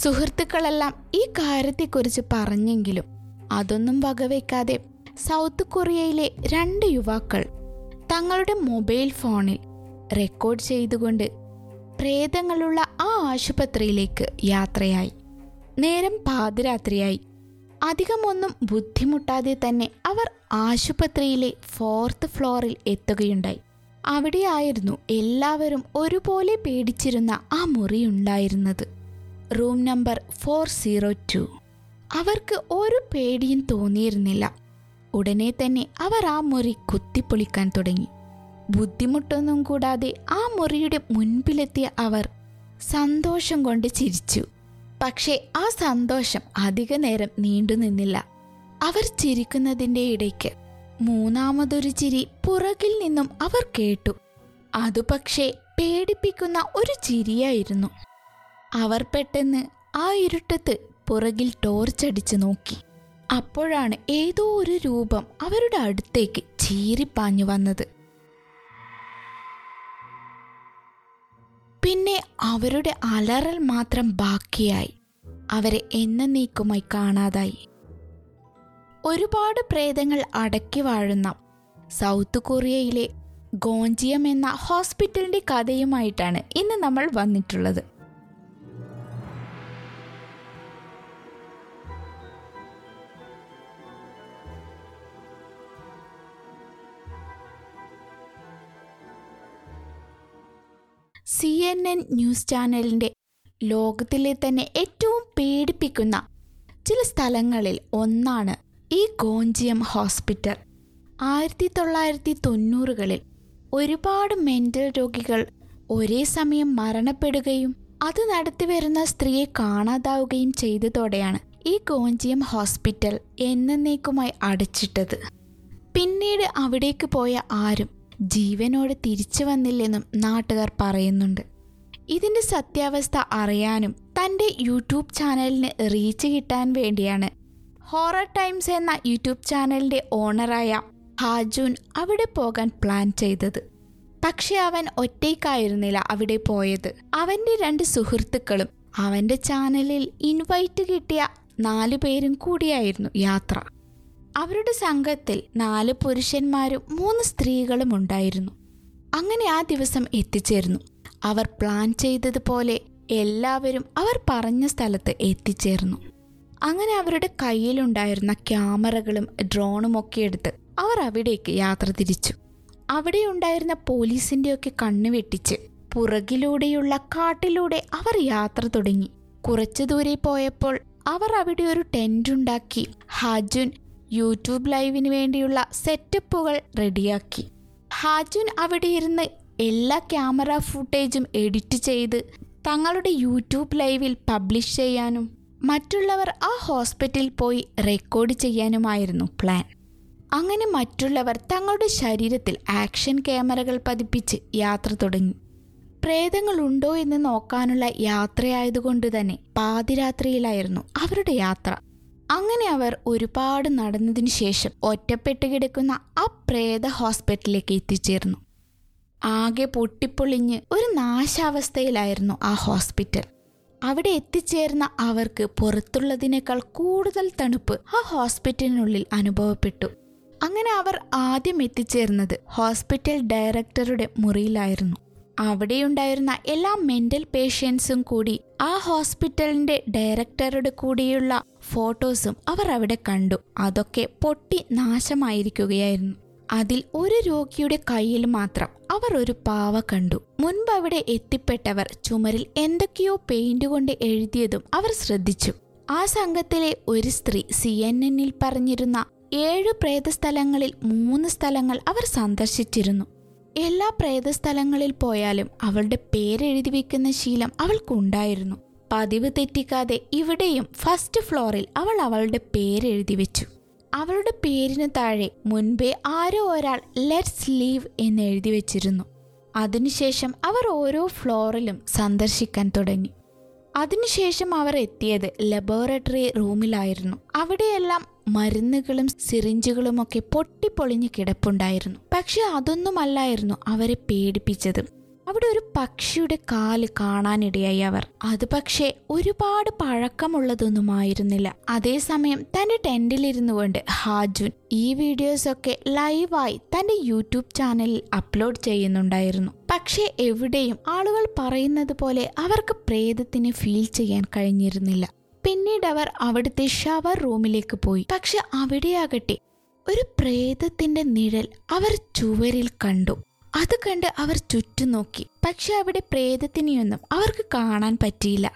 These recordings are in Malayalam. സുഹൃത്തുക്കളെല്ലാം ഈ കാര്യത്തെക്കുറിച്ച് പറഞ്ഞെങ്കിലും അതൊന്നും വകവെക്കാതെ സൗത്ത് കൊറിയയിലെ 2 യുവാക്കൾ തങ്ങളുടെ മൊബൈൽ ഫോണിൽ റെക്കോർഡ് ചെയ്തുകൊണ്ട് പ്രേതങ്ങളുള്ള ആ ആശുപത്രിയിലേക്ക് യാത്രയായി. നേരം പാതിരാത്രിയായി. അധികമൊന്നും ബുദ്ധിമുട്ടാതെ തന്നെ അവർ ആശുപത്രിയിലെ 4th ഫ്ലോറിൽ എത്തുകയുണ്ടായി. അവിടെയായിരുന്നു എല്ലാവരും ഒരുപോലെ പേടിച്ചിരുന്ന ആ മുറി ഉണ്ടായിരുന്നത്. Room number 402. അവർക്ക് ഒരു പേടിയും തോന്നിയിരുന്നില്ല. ഉടനെ തന്നെ അവർ ആ മുറി കുത്തിപ്പൊളിക്കാൻ തുടങ്ങി. ബുദ്ധിമുട്ടൊന്നും കൂടാതെ ആ മുറിയുടെ മുൻപിലെത്തിയ അവർ സന്തോഷം കൊണ്ട് ചിരിച്ചു. പക്ഷേ ആ സന്തോഷം അധിക നേരം നീണ്ടു നിന്നില്ല. അവർ ചിരിക്കുന്നതിൻ്റെ ഇടയ്ക്ക് മൂന്നാമതൊരു ചിരി പുറകിൽ നിന്നും അവർ കേട്ടു. അതു പക്ഷേ പേടിപ്പിക്കുന്ന ഒരു ചിരിയായിരുന്നു. അവർ പെട്ടെന്ന് ആ ഇരുട്ടത്ത് പുറകിൽ ടോർച്ചടിച്ച് നോക്കി. അപ്പോഴാണ് ഏതോ ഒരു രൂപം അവരുടെ അടുത്തേക്ക് ചീറിപ്പാഞ്ഞു വന്നത്. പിന്നെ അവരുടെ അലറൽ മാത്രം ബാക്കിയായി. അവരെ എന്നേക്കുമായി കാണാതായി. ഒരുപാട് പ്രേതങ്ങൾ അടക്കി വാഴുന്ന സൗത്ത് കൊറിയയിലെ ഗോഞ്ചിയം എന്ന ഹോസ്പിറ്റലിൻ്റെ കഥയുമായിട്ടാണ് ഇന്ന് നമ്മൾ വന്നിട്ടുള്ളത്. CNN ന്യൂസ് ചാനലിൻ്റെ ലോകത്തിലെ തന്നെ ഏറ്റവും പേടിപ്പിക്കുന്ന ചില സ്ഥലങ്ങളിൽ ഒന്നാണ് ഈ ഗോഞ്ചിയം ഹോസ്പിറ്റൽ. 1990s ഒരുപാട് മെൻ്റൽ രോഗികൾ ഒരേ സമയം മരണപ്പെടുകയും അത് നടത്തിവരുന്ന സ്ത്രീയെ കാണാതാവുകയും ചെയ്തതോടെയാണ് ഈ ഗോഞ്ചിയം ഹോസ്പിറ്റൽ എന്നേക്കുമായി അടച്ചിട്ടത്. പിന്നീട് അവിടേക്ക് പോയ ആരും ജീവനോടെ തിരിച്ചു വന്നില്ലെന്നും നാട്ടുകാർ പറയുന്നുണ്ട്. ഇതിൻ്റെ സത്യാവസ്ഥ അറിയാനും തൻ്റെ യൂട്യൂബ് ചാനലിന് റീച്ച് കിട്ടാൻ വേണ്ടിയാണ് ഹൊറർ ടൈംസ് എന്ന യൂട്യൂബ് ചാനലിൻ്റെ ഓണറായ ഹജുൻ അവിടെ പോകാൻ പ്ലാൻ ചെയ്തത്. പക്ഷെ അവൻ ഒറ്റയ്ക്കായിരുന്നില്ല അവിടെ പോയത്. അവൻ്റെ 2 സുഹൃത്തുക്കളും അവൻ്റെ ചാനലിൽ ഇൻവൈറ്റ് കിട്ടിയ 4 പേരും കൂടിയായിരുന്നു യാത്ര. അവരുടെ സംഘത്തിൽ 4 പുരുഷന്മാരും 3 സ്ത്രീകളും ഉണ്ടായിരുന്നു. അങ്ങനെ ആ ദിവസം എത്തിച്ചേർന്നു. അവർ പ്ലാൻ ചെയ്തതുപോലെ എല്ലാവരും അവർ പറഞ്ഞ സ്ഥലത്ത് എത്തിച്ചേർന്നു. അങ്ങനെ അവരുടെ കയ്യിലുണ്ടായിരുന്ന ക്യാമറകളും ഡ്രോണും ഒക്കെ എടുത്ത് അവർ അവിടേക്ക് യാത്ര തിരിച്ചു. അവിടെ ഉണ്ടായിരുന്ന പോലീസിൻ്റെയൊക്കെ കണ്ണ് വെട്ടിച്ച് പുറകിലൂടെയുള്ള കാട്ടിലൂടെ അവർ യാത്ര തുടങ്ങി. കുറച്ചു ദൂരെ പോയപ്പോൾ അവർ അവിടെ ഒരു ടെൻ്റുണ്ടാക്കി ഹജുൻ യൂട്യൂബ് ലൈവിന് വേണ്ടിയുള്ള സെറ്റപ്പുകൾ റെഡിയാക്കി. ഹജുൻ അവിടെ ഇരുന്ന് എല്ലാ ക്യാമറ ഫുട്ടേജും എഡിറ്റ് ചെയ്ത് തങ്ങളുടെ യൂട്യൂബ് ലൈവിൽ പബ്ലിഷ് ചെയ്യാനും മറ്റുള്ളവർ ആ ഹോസ്പിറ്റലിൽ പോയി റെക്കോർഡ് ചെയ്യാനുമായിരുന്നു പ്ലാൻ. അങ്ങനെ മറ്റുള്ളവർ തങ്ങളുടെ ശരീരത്തിൽ ആക്ഷൻ ക്യാമറകൾ പതിപ്പിച്ച് യാത്ര തുടങ്ങി. പ്രേതങ്ങളുണ്ടോ എന്ന് നോക്കാനുള്ള യാത്രയായതുകൊണ്ട് തന്നെ പാതിരാത്രിയിലായിരുന്നു അവരുടെ യാത്ര. അങ്ങനെ അവർ ഒരുപാട് നടന്നതിന് ശേഷം ഒറ്റപ്പെട്ട് കിടക്കുന്ന ആ പ്രേത ഹോസ്പിറ്റലിലേക്ക് എത്തിച്ചേർന്നു. ആകെ പൊട്ടിപ്പൊളിഞ്ഞ് ഒരു നാശാവസ്ഥയിലായിരുന്നു ആ ഹോസ്പിറ്റൽ. അവിടെ എത്തിച്ചേർന്ന അവർക്ക് പുറത്തുള്ളതിനേക്കാൾ കൂടുതൽ തണുപ്പ് ആ ഹോസ്പിറ്റലിനുള്ളിൽ അനുഭവപ്പെട്ടു. അങ്ങനെ അവർ ആദ്യം എത്തിച്ചേർന്നത് ഹോസ്പിറ്റൽ ഡയറക്ടറുടെ മുറിയിലായിരുന്നു. അവിടെയുണ്ടായിരുന്ന എല്ലാ മെൻ്റൽ പേഷ്യൻസും കൂടി ആ ഹോസ്പിറ്റലിൻ്റെ ഡയറക്ടറുടെ കൂടിയുള്ള ഫോട്ടോസും അവർ അവിടെ കണ്ടു. അതൊക്കെ പൊട്ടി നാശമായിരിക്കുകയായിരുന്നു. അതിൽ ഒരു രോഗിയുടെ കയ്യിൽ മാത്രം അവർ ഒരു പാവ കണ്ടു. മുൻപ് അവിടെ എത്തിപ്പെട്ടവർ ചുമരിൽ എന്തൊക്കെയോ പെയിന്റ് കൊണ്ട് എഴുതിയതും അവർ ശ്രദ്ധിച്ചു. ആ സംഘത്തിലെ ഒരു സ്ത്രീ CNN-ൽ പറഞ്ഞിരുന്ന 7 പ്രേതസ്ഥലങ്ങളിൽ 3 സ്ഥലങ്ങൾ അവർ സന്ദർശിച്ചിരുന്നു. എല്ലാ പ്രേതസ്ഥലങ്ങളിൽ പോയാലും അവളുടെ പേരെഴുതി വയ്ക്കുന്ന ശീലം അവൾക്കുണ്ടായിരുന്നു. പതിവ് തെറ്റിക്കാതെ ഇവിടെയും 1st ഫ്ലോറിൽ അവൾ അവളുടെ പേരെഴുതി വെച്ചു. അവളുടെ പേരിന് താഴെ മുൻപേ ആരോ ഒരാൾ ലെറ്റ്സ് ലീവ് എന്ന് എഴുതി വെച്ചിരുന്നു. അതിനുശേഷം അവർ ഓരോ ഫ്ലോറിലും സന്ദർശിക്കാൻ തുടങ്ങി. അതിനുശേഷം അവർ എത്തിയത് ലബോറട്ടറി റൂമിലായിരുന്നു. അവിടെയെല്ലാം മരുന്നുകളും സിറിഞ്ചുകളുമൊക്കെ പൊട്ടിപ്പൊളിഞ്ഞ് കിടപ്പുണ്ടായിരുന്നു. പക്ഷെ അതൊന്നുമല്ലായിരുന്നു അവരെ പേടിപ്പിച്ചത്. അവിടെ ഒരു പക്ഷിയുടെ കാല് കാണാനിടയായി അവർ. അത് പക്ഷേ ഒരുപാട് പഴക്കമുള്ളതൊന്നുമായിരുന്നില്ല. അതേസമയം തൻ്റെ ടെൻറ്റിലിരുന്നുകൊണ്ട് ഹാജുൻ ഈ വീഡിയോസൊക്കെ ലൈവായി തൻ്റെ യൂട്യൂബ് ചാനലിൽ അപ്ലോഡ് ചെയ്യുന്നുണ്ടായിരുന്നു. പക്ഷേ എവിടെയും ആളുകൾ പറയുന്നത് പോലെ അവർക്ക് പ്രേതത്തിനെ ഫീൽ ചെയ്യാൻ കഴിഞ്ഞിരുന്നില്ല. പിന്നീട് അവർ അവിടുത്തെ ഷവർ റൂമിലേക്ക് പോയി. പക്ഷെ അവിടെയാകട്ടെ ഒരു പ്രേതത്തിൻ്റെ നിഴൽ അവർ ചുവരിൽ കണ്ടു. അത് കണ്ട് അവർ ചുറ്റും നോക്കി. പക്ഷെ അവിടെ പ്രേതത്തിനെയൊന്നും അവർക്ക് കാണാൻ പറ്റിയില്ല.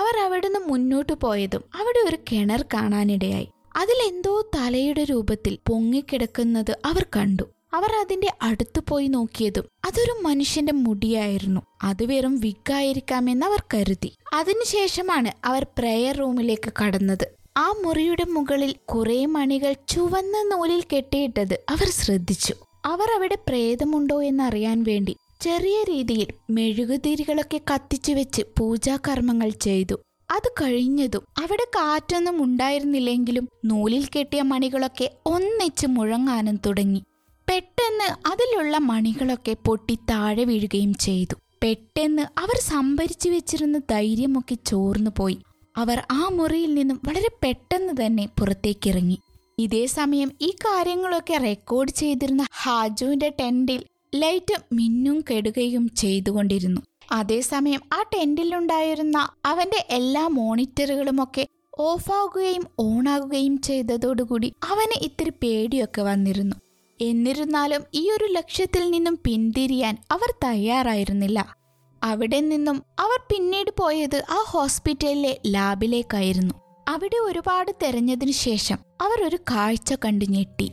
അവർ അവിടുന്ന് മുന്നോട്ട് പോയതും അവിടെ ഒരു കിണർ കാണാനിടയായി. അതിലെന്തോ തലയുടെ രൂപത്തിൽ പൊങ്ങിക്കിടക്കുന്നത് അവർ കണ്ടു. അവർ അതിൻ്റെ അടുത്ത് പോയി നോക്കിയതും അതൊരു മനുഷ്യന്റെ മുടിയായിരുന്നു. അത് വെറും വിക്കായിരിക്കാമെന്ന് അവർ കരുതി. അതിനുശേഷമാണ് അവർ പ്രെയർ റൂമിലേക്ക് കടന്നത്. ആ മുറിയുടെ മുകളിൽ കുറേ മണികൾ ചുവന്ന നൂലിൽ കെട്ടിയിട്ടത് അവർ ശ്രദ്ധിച്ചു. അവർ അവിടെ പ്രേതമുണ്ടോ എന്നറിയാൻ വേണ്ടി ചെറിയ രീതിയിൽ മെഴുകുതിരികളൊക്കെ കത്തിച്ചു വെച്ച് പൂജാകർമ്മങ്ങൾ ചെയ്തു. അത് കഴിഞ്ഞതും അവിടെ കാറ്റൊന്നും ഉണ്ടായിരുന്നില്ലെങ്കിലും നൂലിൽ കെട്ടിയ മണികളൊക്കെ ഒന്നിച്ച് മുഴങ്ങാനും തുടങ്ങി. പെട്ടെന്ന് അതിലുള്ള മണികളൊക്കെ പൊട്ടി താഴെ വീഴുകയും ചെയ്തു. പെട്ടെന്ന് അവർ സംഭരിച്ചു വെച്ചിരുന്ന ധൈര്യമൊക്കെ ചോർന്നു പോയി. അവർ ആ മുറിയിൽ നിന്നും വളരെ പെട്ടെന്ന് തന്നെ പുറത്തേക്കിറങ്ങി. ഇതേ സമയം ഈ കാര്യങ്ങളൊക്കെ റെക്കോർഡ് ചെയ്തിരുന്ന ഹാജുവിൻ്റെ ടെൻറ്റിൽ ലൈറ്റ് മിന്നും കെടുകയും ചെയ്തുകൊണ്ടിരുന്നു. അതേസമയം ആ ടെൻറ്റിലുണ്ടായിരുന്ന അവൻ്റെ എല്ലാ മോണിറ്ററുകളുമൊക്കെ ഓഫാകുകയും ഓണാകുകയും ചെയ്തതോടുകൂടി അവന് ഇത്തിരി പേടിയൊക്കെ വന്നിരുന്നു. എന്നിരുന്നാലും ഈ ഒരു ലക്ഷ്യത്തിൽ നിന്നും പിന്തിരിയാൻ അവർ തയ്യാറായിരുന്നില്ല. അവിടെ നിന്നും അവർ പിന്നീട് പോയത് ആ ഹോസ്പിറ്റലിലെ ലാബിലേക്കായിരുന്നു. അവിടെ ഒരുപാട് തെരഞ്ഞതിനു ശേഷം അവർ ഒരു കാഴ്ച കണ്ടു ഞെട്ടി.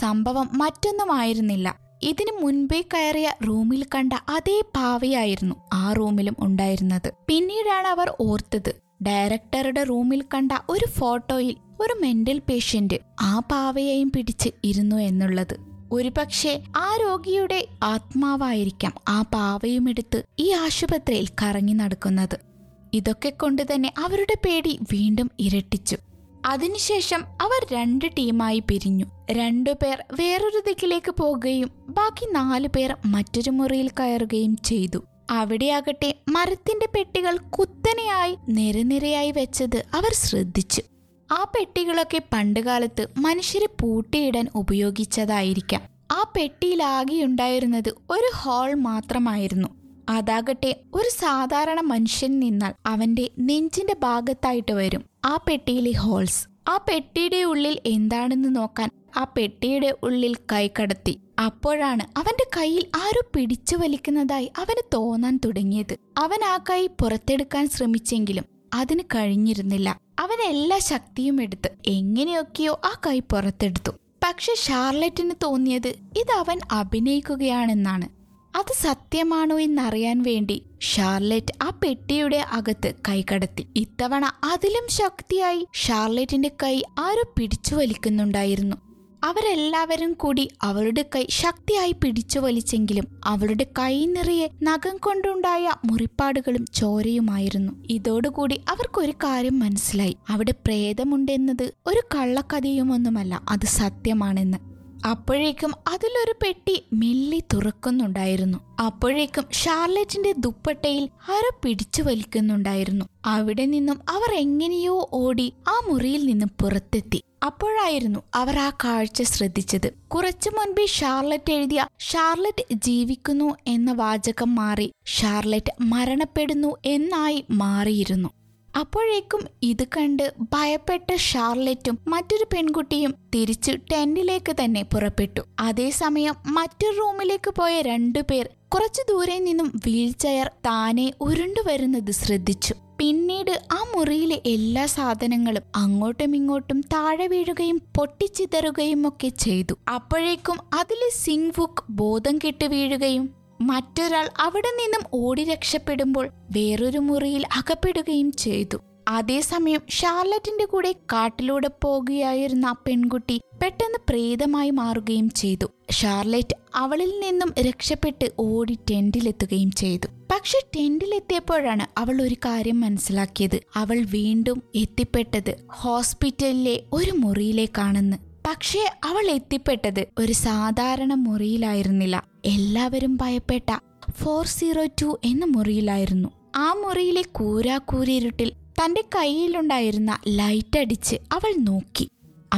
സംഭവം മറ്റൊന്നുമായിരുന്നില്ല, ഇതിനു മുൻപേ കയറിയ റൂമിൽ കണ്ട അതേ പാവയായിരുന്നു ആ റൂമിലും ഉണ്ടായിരുന്നത്. പിന്നീടാണ് അവർ ഓർത്തത്, ഡയറക്ടറുടെ റൂമിൽ കണ്ട ഒരു ഫോട്ടോയിൽ ഒരു മെന്റൽ പേഷ്യന്റ് ആ പാവയെയും പിടിച്ച് ഇരുന്നു എന്നുള്ളത്. ഒരുപക്ഷെ ആ രോഗിയുടെ ആത്മാവായിരിക്കാം ആ പാവയുമെടുത്ത് ഈ ആശുപത്രിയിൽ കറങ്ങി നടക്കുന്നത്. ഇതൊക്കെ കൊണ്ട് തന്നെ അവരുടെ പേടി വീണ്ടും ഇരട്ടിച്ചു. അതിനുശേഷം അവർ 2 ടീമായി പിരിഞ്ഞു. 2 പേർ വേറൊരു ദിക്കിലേക്ക് പോകുകയും ബാക്കി 4 പേർ മറ്റൊരു മുറിയിൽ കയറുകയും ചെയ്തു. അവിടെയാകട്ടെ മരത്തിന്റെ പെട്ടികൾ കുത്തനെയായി നിരനിരയായി വെച്ചത് അവർ ശ്രദ്ധിച്ചു. ആ പെട്ടികളൊക്കെ പണ്ടുകാലത്ത് മനുഷ്യരെ പൂട്ടിയിടാൻ ഉപയോഗിച്ചതായിരിക്കാം. ആ പെട്ടിയിലാകെയുണ്ടായിരുന്നത് ഒരു ഹോൾ മാത്രമായിരുന്നു. അതാകട്ടെ ഒരു സാധാരണ മനുഷ്യൻ നിന്നാൽ അവന്റെ നെഞ്ചിന്റെ ഭാഗത്തായിട്ട് വരും ആ പെട്ടിയിലെ ഹോൾസ്. ആ പെട്ടിയുടെ ഉള്ളിൽ എന്താണെന്ന് നോക്കാൻ ആ പെട്ടിയുടെ ഉള്ളിൽ കൈ കടത്തി. അപ്പോഴാണ് അവന്റെ കയ്യിൽ ആരോ പിടിച്ചു വലിക്കുന്നതായി അവന് തോന്നാൻ തുടങ്ങിയത്. അവൻ ആ കൈ പുറത്തെടുക്കാൻ ശ്രമിച്ചെങ്കിലും അതിന് കഴിഞ്ഞിരുന്നില്ല. അവൻ എല്ലാ ശക്തിയും എടുത്ത് എങ്ങനെയൊക്കെയോ ആ കൈ പുറത്തെടുത്തു. പക്ഷെ ഷാർലറ്റിന് തോന്നിയത് ഇത് അവൻ അഭിനയിക്കുകയാണെന്നാണ്. അത് സത്യമാണോ എന്നറിയാൻ വേണ്ടി ഷാർലറ്റ് ആ പെട്ടിയുടെ അകത്ത് കൈ കടത്തി. ഇത്തവണ അതിലും ശക്തിയായി ഷാർലറ്റിന്റെ കൈ ആരോ പിടിച്ചു വലിക്കുന്നുണ്ടായിരുന്നു. അവരെല്ലാവരും കൂടി അവളുടെ കൈ ശക്തിയായി പിടിച്ചു വലിച്ചെങ്കിലും അവളുടെ കൈ നിറയെ നഖം കൊണ്ടുണ്ടായ മുറിപ്പാടുകളും ചോരയുമായിരുന്നു. ഇതോടുകൂടി അവർക്കൊരു കാര്യം മനസ്സിലായി, അവിടെ പ്രേതമുണ്ടെന്നത് ഒരു കള്ളക്കഥയുമൊന്നുമല്ല, അത് സത്യമാണെന്ന്. അപ്പോഴേക്കും അതിലൊരു പെട്ടി മെല്ലി തുറക്കുന്നുണ്ടായിരുന്നു. അപ്പോഴേക്കും ഷാർലറ്റിന്റെ ദുപ്പട്ടയിൽ ആരോ പിടിച്ചു വലിക്കുന്നുണ്ടായിരുന്നു. അവിടെ നിന്നും അവർ എങ്ങനെയോ ഓടി ആ മുറിയിൽ നിന്നും പുറത്തെത്തി. അപ്പോഴായിരുന്നു അവർ ആ കാഴ്ച ശ്രദ്ധിച്ചത്. കുറച്ചു മുൻപേ ഷാർലറ്റ് എഴുതിയ ഷാർലറ്റ് ജീവിക്കുന്നു എന്ന വാചകം മാറി ഷാർലറ്റ് മരണപ്പെടുന്നു എന്നായി മാറിയിരുന്നു. അപ്പോഴേക്കും ഇത് കണ്ട് ഭയപ്പെട്ട ഷാർലറ്റും മറ്റൊരു പെൺകുട്ടിയും തിരിച്ചു ടെന്റിലേക്ക് തന്നെ പുറപ്പെട്ടു. അതേസമയം മറ്റൊരു റൂമിലേക്ക് പോയ 2 പേർ കുറച്ചു ദൂരെ നിന്നും വീൽചെയർ താനെ ഉരുണ്ടു വരുന്നത് ശ്രദ്ധിച്ചു. പിന്നീട് ആ മുറിയിലെ എല്ലാ സാധനങ്ങളും അങ്ങോട്ടും ഇങ്ങോട്ടും താഴെ വീഴുകയും പൊട്ടിച്ചിതറുകയും ഒക്കെ ചെയ്തു. അപ്പോഴേക്കും അതിലെ സിംഗ്വുക്ക് ബോധം കെട്ട് വീഴുകയും മറ്റൊരാൾ അവിടെ നിന്നും ഓടി രക്ഷപ്പെടുമ്പോൾ വേറൊരു മുറിയിൽ അകപ്പെടുകയും ചെയ്തു. അതേസമയം ഷാർലറ്റിന്റെ കൂടെ കാട്ടിലൂടെ പോകുകയായിരുന്ന ആ പെൺകുട്ടി പെട്ടെന്ന് പ്രേതമായി മാറുകയും ചെയ്തു. ഷാർലറ്റ് അവളിൽ നിന്നും രക്ഷപ്പെട്ട് ഓടി ടെന്റിലെത്തുകയും ചെയ്തു. പക്ഷെ ടെന്റിലെത്തിയപ്പോഴാണ് അവൾ ഒരു കാര്യം മനസ്സിലാക്കിയത്, അവൾ വീണ്ടും എത്തിപ്പെട്ടത് ഹോസ്പിറ്റലിലെ ഒരു മുറിയിലേക്കാണെന്ന്. പക്ഷേ അവൾ എത്തിപ്പെട്ടത് ഒരു സാധാരണ മുറിയിലായിരുന്നില്ല. എല്ലാവരും ഭയപ്പെട്ട 402 എന്ന മുറിയിലായിരുന്നു. ആ മുറിയിലെ കൂരാക്കൂരിരുട്ടിൽ തൻ്റെ കയ്യിലുണ്ടായിരുന്ന ലൈറ്റടിച്ച് അവൾ നോക്കി.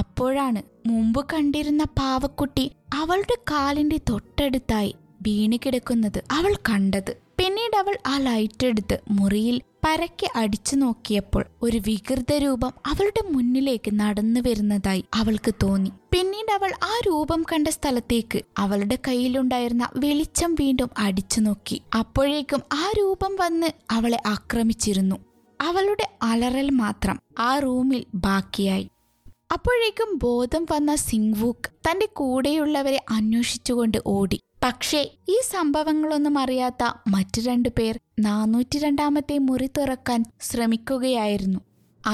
അപ്പോഴാണ് മുമ്പ് കണ്ടിരുന്ന പാവക്കുട്ടി അവളുടെ കാലിന്റെ തൊട്ടടുത്തായി വീണ് കിടക്കുന്നത് അവൾ കണ്ടത്. പിന്നീട് അവൾ ആ ലൈറ്റെടുത്ത് മുറിയിൽ പരക്കെ അടിച്ചു നോക്കിയപ്പോൾ ഒരു വികൃത രൂപം അവളുടെ മുന്നിലേക്ക് നടന്നു വരുന്നതായി അവൾക്ക് തോന്നി. പിന്നീട് അവൾ ആ രൂപം കണ്ട സ്ഥലത്തേക്ക് അവളുടെ കയ്യിലുണ്ടായിരുന്ന വെളിച്ചം വീണ്ടും അടിച്ചു നോക്കി. അപ്പോഴേക്കും ആ രൂപം വന്ന് അവളെ ആക്രമിച്ചിരുന്നു. അവളുടെ അലറൽ മാത്രം ആ റൂമിൽ ബാക്കിയായി. അപ്പോഴേക്കും ബോധം വന്ന സിംഗ്വൂക്ക് തന്റെ കൂടെയുള്ളവരെ അന്വേഷിച്ചുകൊണ്ട് ഓടി. പക്ഷേ ഈ സംഭവങ്ങളൊന്നും അറിയാത്ത മറ്റു രണ്ടുപേർ 402 മുറി തുറക്കാൻ ശ്രമിക്കുകയായിരുന്നു.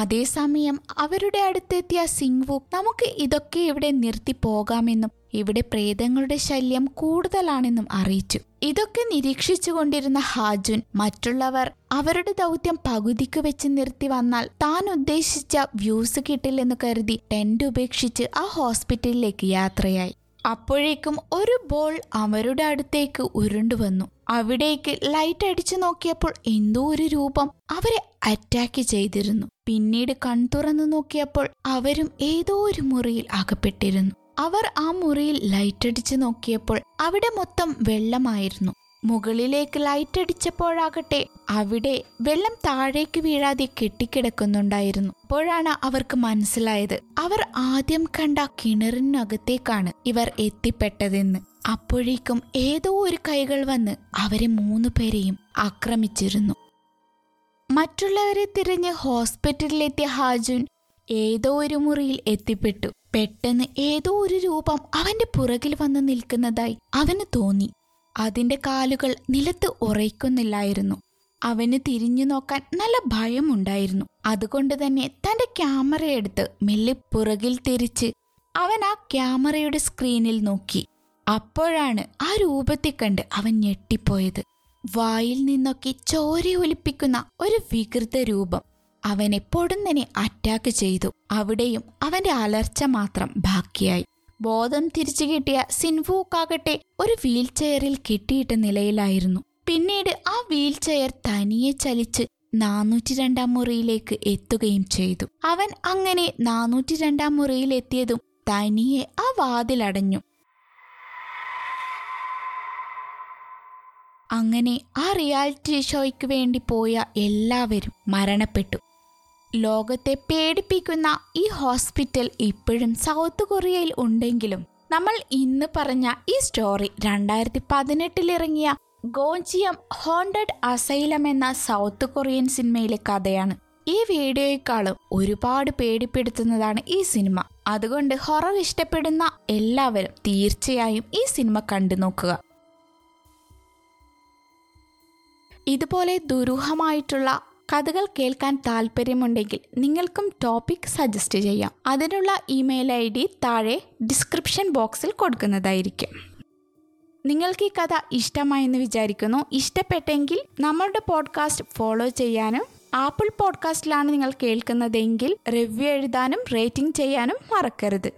അതേസമയം അവരുടെ അടുത്തെത്തിയ സിംഗ്വൂക്ക് നമുക്ക് ഇതൊക്കെ ഇവിടെ നിർത്തി പോകാമെന്നും ഇവിടെ പ്രേതങ്ങളുടെ ശല്യം കൂടുതലാണെന്നും അറിയിച്ചു. ഇതൊക്കെ നിരീക്ഷിച്ചു കൊണ്ടിരുന്ന ഹാജുൻ മറ്റുള്ളവർ അവരുടെ ദൗത്യം പകുതിക്ക് വെച്ച് നിർത്തി വന്നാൽ താൻ ഉദ്ദേശിച്ച വ്യൂസ് കിട്ടില്ലെന്ന് കരുതി ടെന്റ് ഉപേക്ഷിച്ച് ആ ഹോസ്പിറ്റലിലേക്ക് യാത്രയായി. അപ്പോഴേക്കും ഒരു ബോൾ അവരുടെ അടുത്തേക്ക് ഉരുണ്ടുവന്നു. അവിടേക്ക് ലൈറ്റ് അടിച്ചു നോക്കിയപ്പോൾ എന്തോ ഒരു രൂപം അവരെ അറ്റാക്ക് ചെയ്തിരുന്നു. പിന്നീട് കൺതുറന്നു നോക്കിയപ്പോൾ അവരും ഏതോ ഒരു മുറിയിൽ അകപ്പെട്ടിരുന്നു. അവർ ആ മുറിയിൽ ലൈറ്റ് അടിച്ചു നോക്കിയപ്പോൾ അവിടെ മൊത്തം വെള്ളമായിരുന്നു. മുകളിലേക്ക് ലൈറ്റ് അടിച്ചപ്പോഴാകട്ടെ അവിടെ വെള്ളം താഴേക്ക് വീഴാതെ കെട്ടിക്കിടക്കുന്നുണ്ടായിരുന്നു. അപ്പോഴാണ് അവർക്ക് മനസ്സിലായത് അവർ ആദ്യം കണ്ട കിണറിനകത്തേക്കാണ് ഇവർ എത്തിപ്പെട്ടതെന്ന്. അപ്പോഴേക്കും ഏതോ ഒരു കൈകൾ വന്ന് അവരെ 3 പേരെയും ആക്രമിച്ചിരുന്നു. മറ്റുള്ളവരെ തിരഞ്ഞ് ഹോസ്പിറ്റലിലെത്തിയ ഹാജുൻ ഏതോ ഒരു മുറിയിൽ എത്തിപ്പെട്ടു. പെട്ടെന്ന് ഏതോ ഒരു രൂപം അവന്റെ പുറകിൽ വന്ന് നിൽക്കുന്നതായി അവന് തോന്നി. അതിന്റെ കാലുകൾ നിലത്ത് ഉറയ്ക്കുന്നില്ലായിരുന്നു. അവന് തിരിഞ്ഞു നോക്കാൻ നല്ല ഭയമുണ്ടായിരുന്നു. അതുകൊണ്ട് തന്നെ തന്റെ ക്യാമറയെടുത്ത് മെല്ലെ പുറകിൽ തിരിച്ച് അവൻ ആ ക്യാമറയുടെ സ്ക്രീനിൽ നോക്കി. അപ്പോഴാണ് ആ രൂപത്തെ കണ്ട് അവൻ ഞെട്ടിപ്പോയത്. വായിൽ നിന്നൊക്കെ ചോരയൊലിപ്പിക്കുന്ന ഒരു വികൃത രൂപം അവനെ പൊടുന്നനെ അറ്റാക്ക് ചെയ്തു. അവിടെയും അവന്റെ അലർച്ച മാത്രം ബാക്കിയായി. ബോധം തിരിച്ചു കിട്ടിയ സിൻവൂക്കാകട്ടെ ഒരു വീൽ ചെയറിൽ കെട്ടിയിട്ട നിലയിലായിരുന്നു. പിന്നീട് ആ വീൽ ചെയർ തനിയെ ചലിച്ച് 402 മുറിയിലേക്ക് എത്തുകയും ചെയ്തു. അവൻ അങ്ങനെ 402 മുറിയിലെത്തിയതും തനിയെ ആ വാതിലടഞ്ഞു. അങ്ങനെ ആ റിയാലിറ്റി ഷോയ്ക്ക് വേണ്ടി പോയ എല്ലാവരും മരണപ്പെട്ടു. ലോകത്തെ പേടിപ്പിക്കുന്ന ഈ ഹോസ്പിറ്റൽ ഇപ്പോഴും സൗത്ത് കൊറിയയിൽ ഉണ്ടെങ്കിലും നമ്മൾ ഇന്ന് പറഞ്ഞ ഈ സ്റ്റോറി 2018 ഗോഞ്ചിയം ഹോണ്ടഡ് അസൈലം എന്ന സൗത്ത് കൊറിയൻ സിനിമയിലെ കഥയാണ്. ഈ വീഡിയോയെക്കാളും ഒരുപാട് പേടിപ്പെടുത്തുന്നതാണ് ഈ സിനിമ. അതുകൊണ്ട് ഹൊറർ ഇഷ്ടപ്പെടുന്ന എല്ലാവരും തീർച്ചയായും ഈ സിനിമ കണ്ടു നോക്കുക. ഇതുപോലെ ദുരൂഹമായിട്ടുള്ള കഥകൾ കേൾക്കാൻ താല്പര്യമുണ്ടെങ്കിൽ നിങ്ങൾക്കും ടോപ്പിക് സജസ്റ്റ് ചെയ്യാം. അതിനുള്ള ഇമെയിൽ ID താഴെ ഡിസ്ക്രിപ്ഷൻ ബോക്സിൽ കൊടുക്കുന്നതായിരിക്കും. നിങ്ങൾക്ക് ഈ കഥ ഇഷ്ടമായെന്ന് വിചാരിക്കുന്നു. ഇഷ്ടപ്പെട്ടെങ്കിൽ നമ്മളുടെ പോഡ്കാസ്റ്റ് ഫോളോ ചെയ്യാനും Apple Podcastലാണ് നിങ്ങൾ കേൾക്കുന്നതെങ്കിൽ റിവ്യൂ എഴുതാനും റേറ്റിംഗ് ചെയ്യാനും മറക്കരുത്.